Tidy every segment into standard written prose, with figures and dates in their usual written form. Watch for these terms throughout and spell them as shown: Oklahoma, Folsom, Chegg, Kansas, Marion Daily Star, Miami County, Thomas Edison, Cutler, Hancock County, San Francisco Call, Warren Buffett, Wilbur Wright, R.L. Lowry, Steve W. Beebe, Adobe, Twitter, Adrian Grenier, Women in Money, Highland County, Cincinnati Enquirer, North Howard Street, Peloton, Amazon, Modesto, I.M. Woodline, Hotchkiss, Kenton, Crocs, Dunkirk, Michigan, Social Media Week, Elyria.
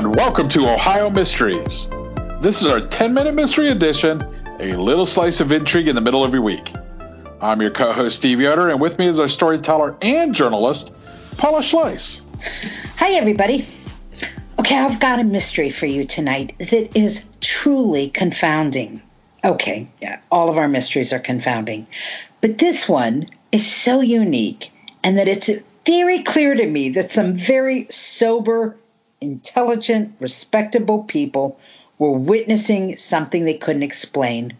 And welcome to Ohio Mysteries. This is our 10-minute mystery edition, a little slice of intrigue in the middle of your week. I'm your co-host, Steve Yoder, and with me is our storyteller and journalist, Paula Schleiss. Hi, everybody. Okay, I've got a mystery for you tonight that is truly confounding. Okay, yeah, all of our mysteries are confounding. But this one is so unique, and that it's very clear to me that some very sober, intelligent, respectable people were witnessing something they couldn't explain,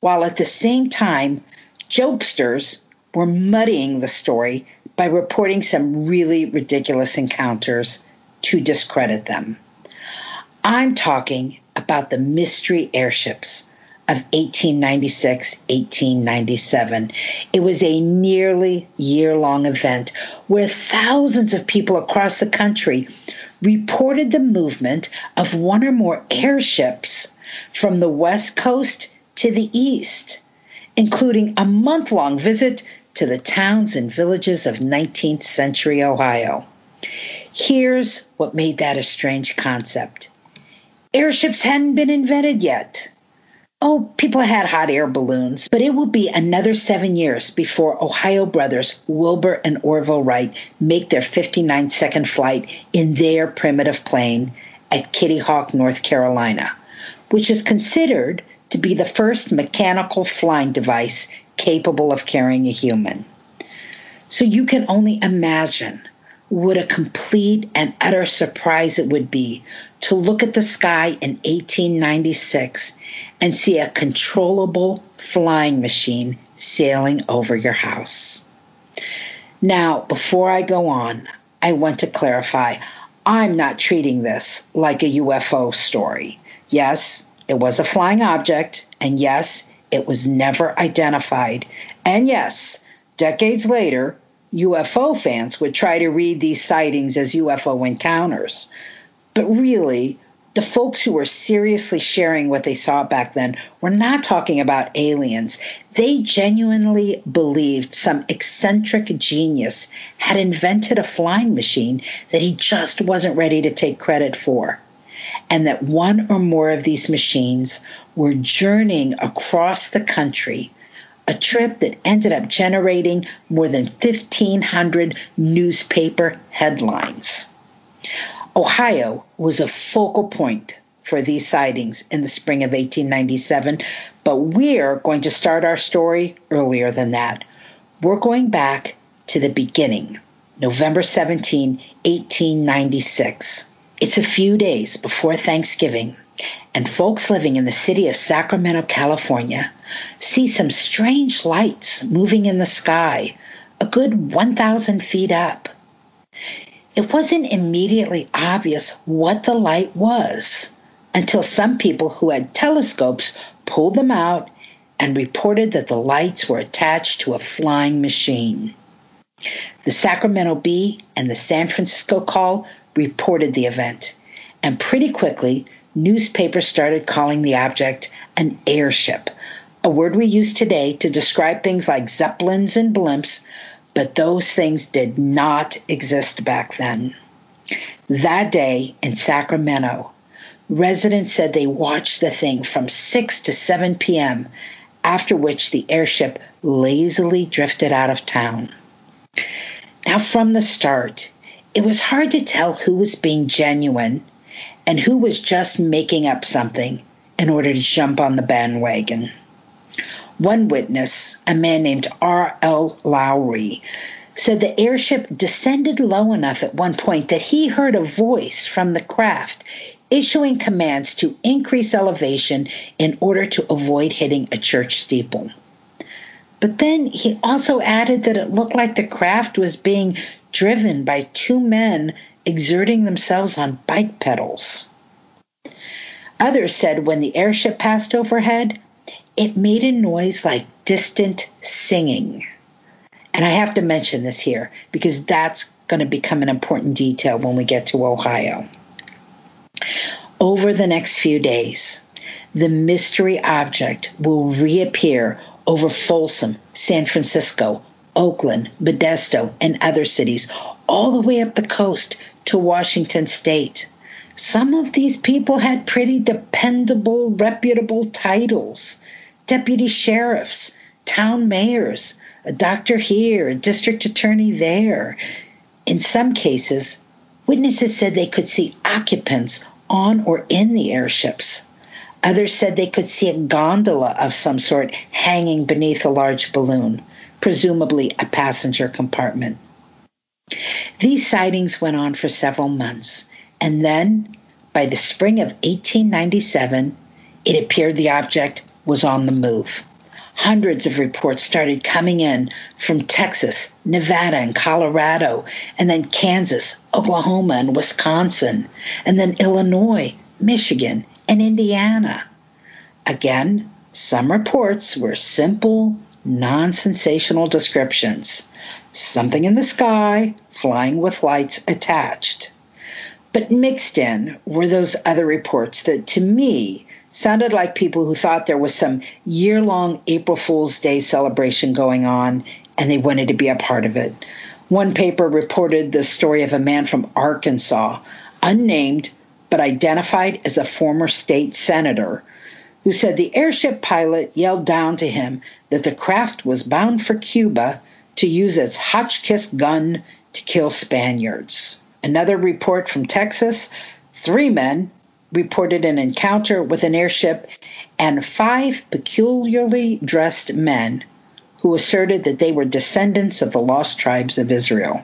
while at the same time, jokesters were muddying the story by reporting some really ridiculous encounters to discredit them. I'm talking about the mystery airships of 1896-1897. It was a nearly year-long event where thousands of people across the country reported the movement of one or more airships from the West Coast to the East, including a month-long visit to the towns and villages of 19th century Ohio. Here's what made that a strange concept. Airships hadn't been invented yet. Oh, people had hot air balloons, but it will be another 7 years before Ohio brothers Wilbur and Orville Wright make their 59-second flight in their primitive plane at Kitty Hawk, North Carolina, which is considered to be the first mechanical flying device capable of carrying a human. So you can only imagine what a complete and utter surprise it would be to look at the sky in 1896 and see a controllable flying machine sailing over your house. Now, before I go on, I want to clarify, I'm not treating this like a UFO story. Yes, it was a flying object, and yes, it was never identified. And yes, decades later, UFO fans would try to read these sightings as UFO encounters, but really, the folks who were seriously sharing what they saw back then were not talking about aliens. They genuinely believed some eccentric genius had invented a flying machine that he just wasn't ready to take credit for, and that one or more of these machines were journeying across the country, a trip that ended up generating more than 1,500 newspaper headlines. Ohio was a focal point for these sightings in the spring of 1897, but we're going to start our story earlier than that. We're going back to the beginning, November 17, 1896. It's a few days before Thanksgiving, and folks living in the city of Sacramento, California, see some strange lights moving in the sky, a good 1,000 feet up. It wasn't immediately obvious what the light was until some people who had telescopes pulled them out and reported that the lights were attached to a flying machine. The Sacramento Bee and the San Francisco Call reported the event, and pretty quickly, newspapers started calling the object an airship, a word we use today to describe things like zeppelins and blimps, but those things did not exist back then. That day in Sacramento, residents said they watched the thing from 6 to 7 p.m., after which the airship lazily drifted out of town. Now, from the start, it was hard to tell who was being genuine and who was just making up something in order to jump on the bandwagon. One witness, a man named R.L. Lowry, said the airship descended low enough at one point that he heard a voice from the craft issuing commands to increase elevation in order to avoid hitting a church steeple. But then he also added that it looked like the craft was being driven by two men exerting themselves on bike pedals. Others said when the airship passed overhead, it made a noise like distant singing. And I have to mention this here because that's going to become an important detail when we get to Ohio. Over the next few days, the mystery object will reappear over Folsom, San Francisco, Oakland, Modesto, and other cities, all the way up the coast to Washington State. Some of these people had pretty dependable, reputable titles: deputy sheriffs, town mayors, a doctor here, a district attorney there. In some cases, witnesses said they could see occupants on or in the airships. Others said they could see a gondola of some sort hanging beneath a large balloon, presumably a passenger compartment. These sightings went on for several months, and then, by the spring of 1897, it appeared the object was on the move. Hundreds of reports started coming in from Texas, Nevada, and Colorado, and then Kansas, Oklahoma, and Wisconsin, and then Illinois, Michigan, and Indiana. Again, some reports were simple, non-sensational descriptions. Something in the sky, flying with lights attached. But mixed in were those other reports that, to me, sounded like people who thought there was some year-long April Fool's Day celebration going on, and they wanted to be a part of it. One paper reported the story of a man from Arkansas, unnamed but identified as a former state senator, who said the airship pilot yelled down to him that the craft was bound for Cuba to use its Hotchkiss gun to kill Spaniards. Another report from Texas, 3 men reported an encounter with an airship, and 5 peculiarly dressed men who asserted that they were descendants of the Lost Tribes of Israel.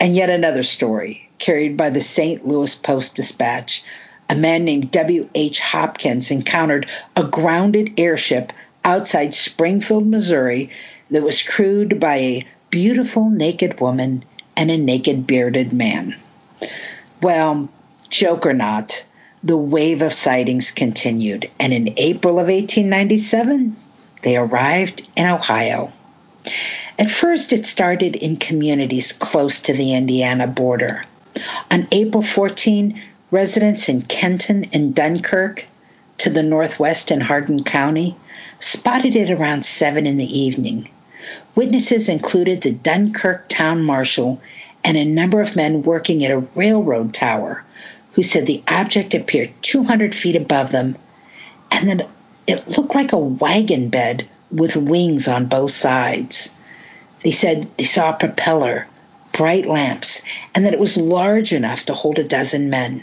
And yet another story, carried by the St. Louis Post-Dispatch, a man named W.H. Hopkins encountered a grounded airship outside Springfield, Missouri, that was crewed by a beautiful naked woman and a naked bearded man. Well, joke or not, the wave of sightings continued, and in April of 1897, they arrived in Ohio. At first, it started in communities close to the Indiana border. On April 14, residents in Kenton and Dunkirk, to the northwest in Hardin County, spotted it around 7 in the evening. Witnesses included the Dunkirk town marshal and a number of men working at a railroad tower, who said the object appeared 200 feet above them, and that it looked like a wagon bed with wings on both sides. They said they saw a propeller, bright lamps, and that it was large enough to hold a dozen men.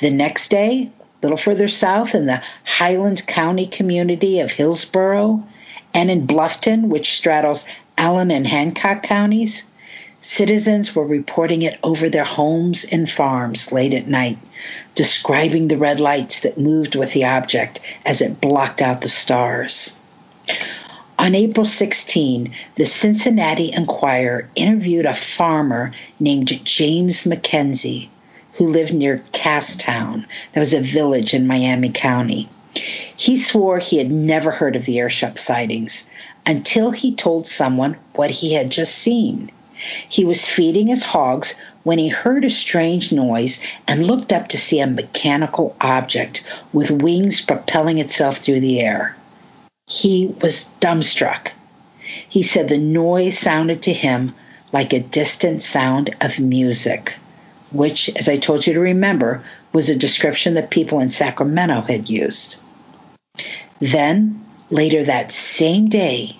The next day, a little further south in the Highland County community of Hillsborough and in Bluffton, which straddles Allen and Hancock counties, citizens were reporting it over their homes and farms late at night, describing the red lights that moved with the object as it blocked out the stars. On April 16, the Cincinnati Enquirer interviewed a farmer named James McKenzie, who lived near Casstown. That was a village in Miami County. He swore he had never heard of the airship sightings until he told someone what he had just seen. He was feeding his hogs when he heard a strange noise and looked up to see a mechanical object with wings propelling itself through the air. He was dumbstruck. He said the noise sounded to him like a distant sound of music, which, as I told you to remember, was a description that people in Sacramento had used. Then, later that same day,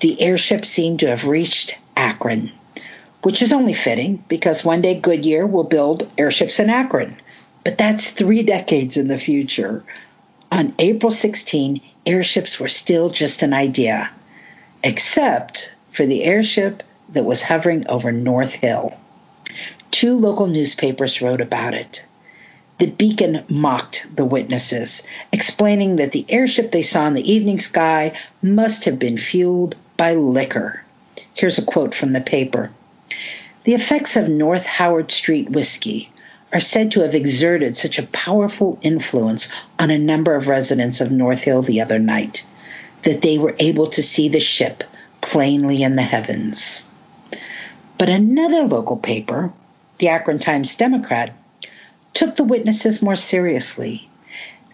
the airship seemed to have reached Akron, which is only fitting because one day Goodyear will build airships in Akron. But that's 3 decades in the future. On April 16, airships were still just an idea, except for the airship that was hovering over North Hill. 2 local newspapers wrote about it. The Beacon mocked the witnesses, explaining that the airship they saw in the evening sky must have been fueled by liquor. Here's a quote from the paper. The effects of North Howard Street whiskey are said to have exerted such a powerful influence on a number of residents of North Hill the other night that they were able to see the ship plainly in the heavens. But another local paper, the Akron Times-Democrat, took the witnesses more seriously.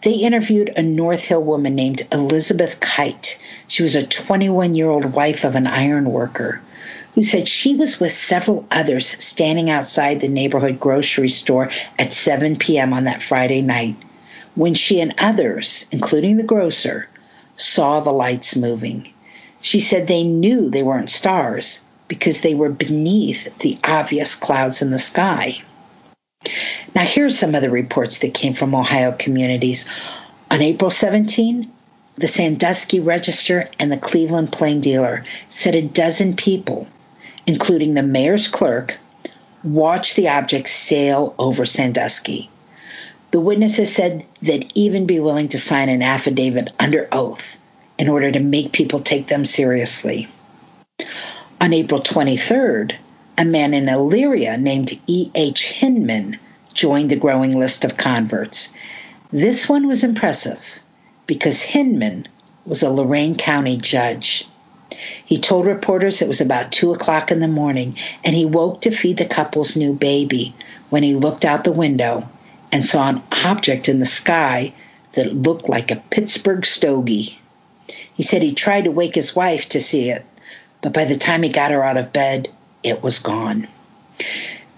They interviewed a North Hill woman named Elizabeth Kite. She was a 21-year-old wife of an iron worker who said she was with several others standing outside the neighborhood grocery store at 7 p.m. on that Friday night when she and others, including the grocer, saw the lights moving. She said they knew they weren't stars because they were beneath the obvious clouds in the sky. Now, here's some of the reports that came from Ohio communities. On April 17, the Sandusky Register and the Cleveland Plain Dealer said 12 people, including the mayor's clerk, watched the object sail over Sandusky. The witnesses said they'd even be willing to sign an affidavit under oath in order to make people take them seriously. On April 23rd, a man in Elyria named E.H. Hinman joined the growing list of converts. This one was impressive because Hinman was a Lorain County judge. He told reporters it was about 2 o'clock in the morning, and he woke to feed the couple's new baby when he looked out the window and saw an object in the sky that looked like a Pittsburgh stogie. He said he tried to wake his wife to see it, but by the time he got her out of bed, it was gone.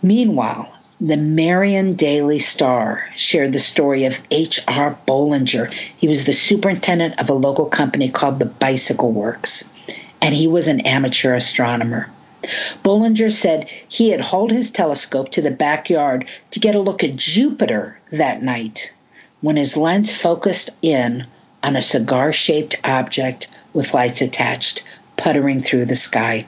Meanwhile, the Marion Daily Star shared the story of H.R. Bollinger. He was the superintendent of a local company called the Bicycle Works, and he was an amateur astronomer. Bollinger said he had hauled his telescope to the backyard to get a look at Jupiter that night when his lens focused in on a cigar-shaped object with lights attached, puttering through the sky.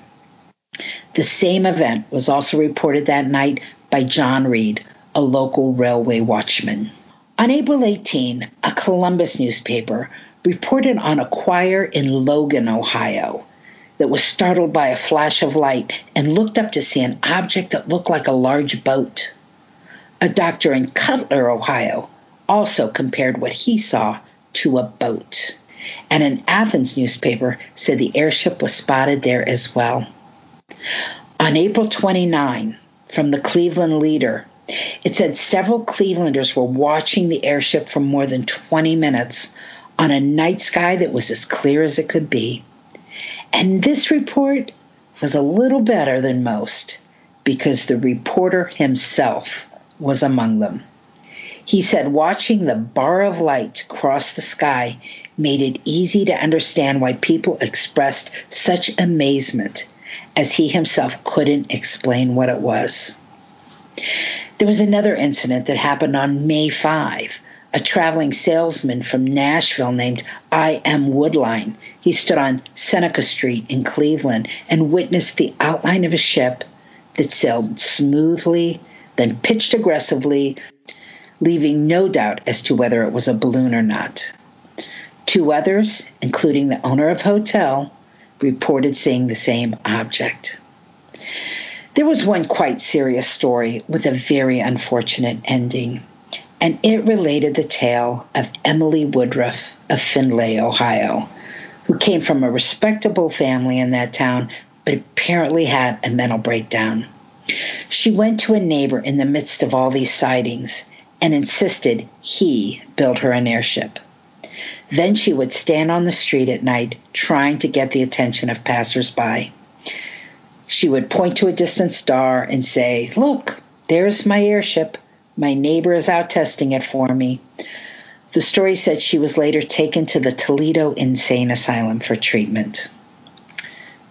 The same event was also reported that night by John Reed, a local railway watchman. On April 18, a Columbus newspaper reported on a choir in Logan, Ohio, that was startled by a flash of light and looked up to see an object that looked like a large boat. A doctor in Cutler, Ohio, also compared what he saw to a boat. And an Athens newspaper said the airship was spotted there as well. On April 29, from the Cleveland Leader, it said several Clevelanders were watching the airship for more than 20 minutes on a night sky that was as clear as it could be. And this report was a little better than most because the reporter himself was among them. He said watching the bar of light cross the sky made it easy to understand why people expressed such amazement, as he himself couldn't explain what it was. There was another incident that happened on May 5. A traveling salesman from Nashville named I.M. Woodline. He stood on Seneca Street in Cleveland and witnessed the outline of a ship that sailed smoothly, then pitched aggressively, leaving no doubt as to whether it was a balloon or not. 2 others, including the owner of hotel, reported seeing the same object. There was one quite serious story with a very unfortunate ending, and it related the tale of Emily Woodruff of Findlay, Ohio, who came from a respectable family in that town but apparently had a mental breakdown. She went to a neighbor in the midst of all these sightings and insisted he build her an airship. Then she would stand on the street at night trying to get the attention of passersby. She would point to a distant star and say, "Look, there's my airship. My neighbor is out testing it for me." The story said she was later taken to the Toledo Insane Asylum for treatment.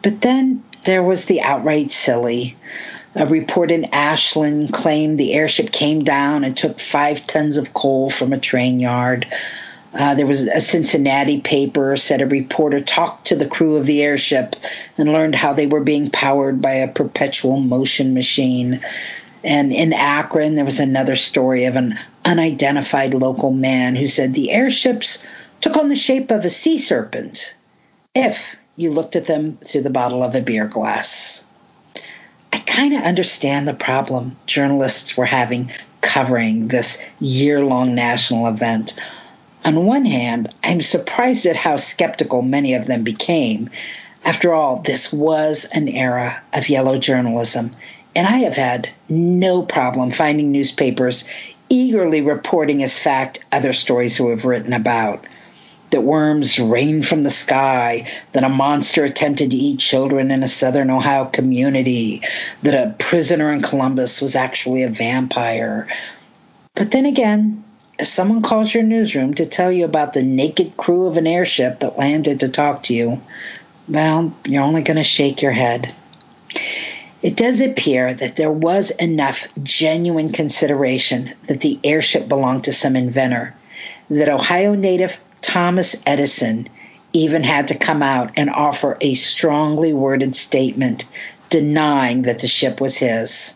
But then there was the outright silly. A report in Ashland claimed the airship came down and took 5 tons of coal from a train yard. There was a Cincinnati paper said a reporter talked to the crew of the airship and learned how they were being powered by a perpetual motion machine. And in Akron, there was another story of an unidentified local man who said the airships took on the shape of a sea serpent if you looked at them through the bottle of a beer glass. I kind of understand the problem journalists were having covering this year-long national event. On one hand, I'm surprised at how skeptical many of them became. After all, this was an era of yellow journalism, and I have had no problem finding newspapers eagerly reporting as fact other stories who have written about. That worms rained from the sky, that a monster attempted to eat children in a southern Ohio community, that a prisoner in Columbus was actually a vampire. But then again, if someone calls your newsroom to tell you about the naked crew of an airship that landed to talk to you, well, you're only going to shake your head. It does appear that there was enough genuine consideration that the airship belonged to some inventor, that Ohio native Thomas Edison even had to come out and offer a strongly worded statement denying that the ship was his.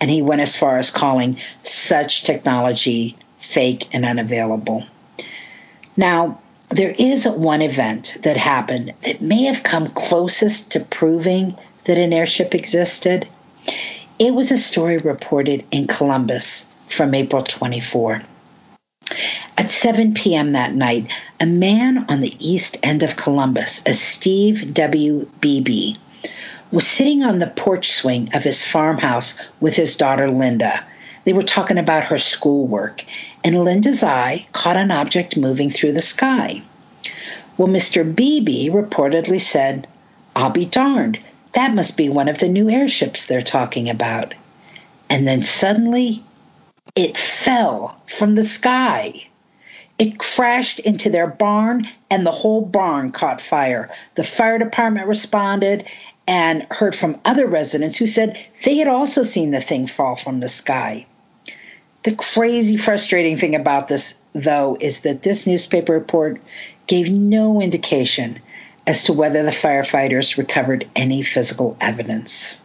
And he went as far as calling such technology fake and unavailable. Now, there is one event that happened that may have come closest to proving that an airship existed. It was a story reported in Columbus from April 24. At 7 p.m. that night, a man on the east end of Columbus, a Steve W. Beebe, was sitting on the porch swing of his farmhouse with his daughter Linda. They were talking about her schoolwork, and Linda's eye caught an object moving through the sky. Well, Mr. Beebe reportedly said, "I'll be darned. That must be one of the new airships they're talking about." And then suddenly, it fell from the sky. It crashed into their barn, and the whole barn caught fire. The fire department responded and heard from other residents who said they had also seen the thing fall from the sky. The crazy, frustrating thing about this, though, is that this newspaper report gave no indication as to whether the firefighters recovered any physical evidence.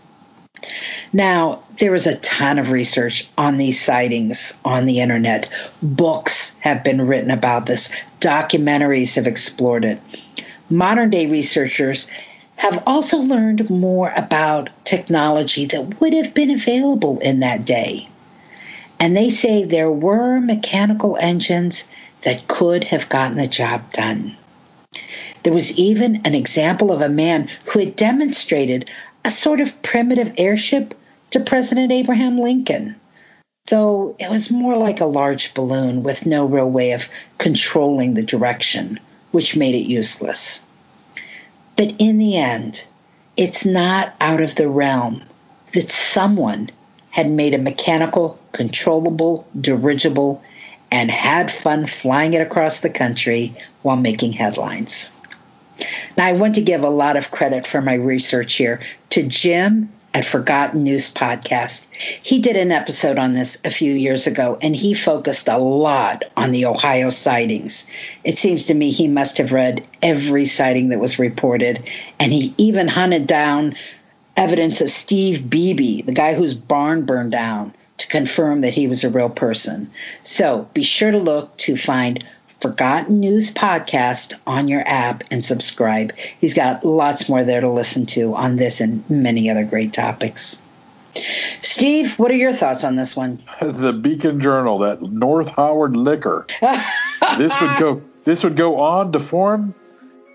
Now, there is a ton of research on these sightings on the internet. Books have been written about this. Documentaries have explored it. Modern-day researchers have also learned more about technology that would have been available in that day. And they say there were mechanical engines that could have gotten the job done. There was even an example of a man who had demonstrated a sort of primitive airship to President Abraham Lincoln, though it was more like a large balloon with no real way of controlling the direction, which made it useless. But in the end, it's not out of the realm that someone had made a mechanical, controllable dirigible and had fun flying it across the country while making headlines. Now, I want to give a lot of credit for my research here to Jim at Forgotten News Podcast. He did an episode on this a few years ago, and he focused a lot on the Ohio sightings. It seems to me he must have read every sighting that was reported, and he even hunted down evidence of Steve Beebe, the guy whose barn burned down, to confirm that he was a real person. So be sure to look to find Forgotten News Podcast on your app and subscribe. He's got lots more there to listen to on this and many other great topics. Steve, what are your thoughts on this one? The Beacon Journal, that North Howard liquor. This would go on to form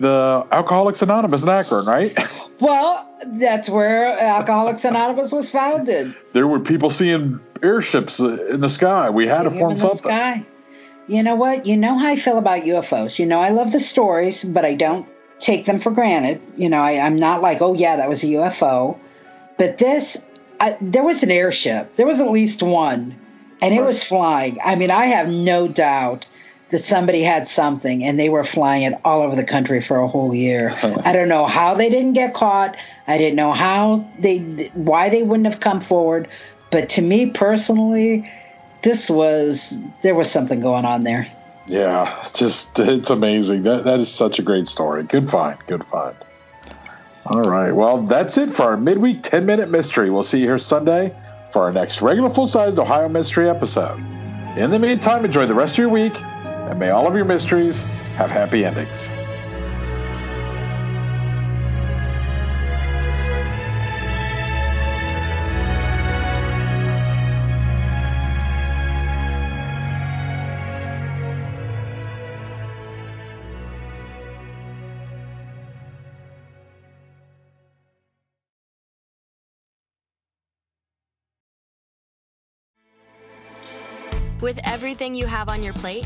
the Alcoholics Anonymous in Akron, right? Well, that's where Alcoholics Anonymous was founded. There were people seeing airships in the sky. We had to form something. Sky. You know what? You know how I feel about UFOs. You know, I love the stories, but I don't take them for granted. You know, I'm not like, oh, yeah, that was a UFO. But this, there was an airship. There was at least one. And it was flying. I mean, I have no doubt that somebody had something, and they were flying it all over the country for a whole year. I don't know how they didn't get caught. I didn't know why they wouldn't have come forward. But to me personally, there was something going on there. Yeah, it's amazing. That is such a great story. Good find. All right. Well, that's it for our midweek 10-minute mystery. We'll see you here Sunday for our next regular full-sized Ohio Mystery episode. In the meantime, enjoy the rest of your week, and may all of your mysteries have happy endings. With everything you have on your plate,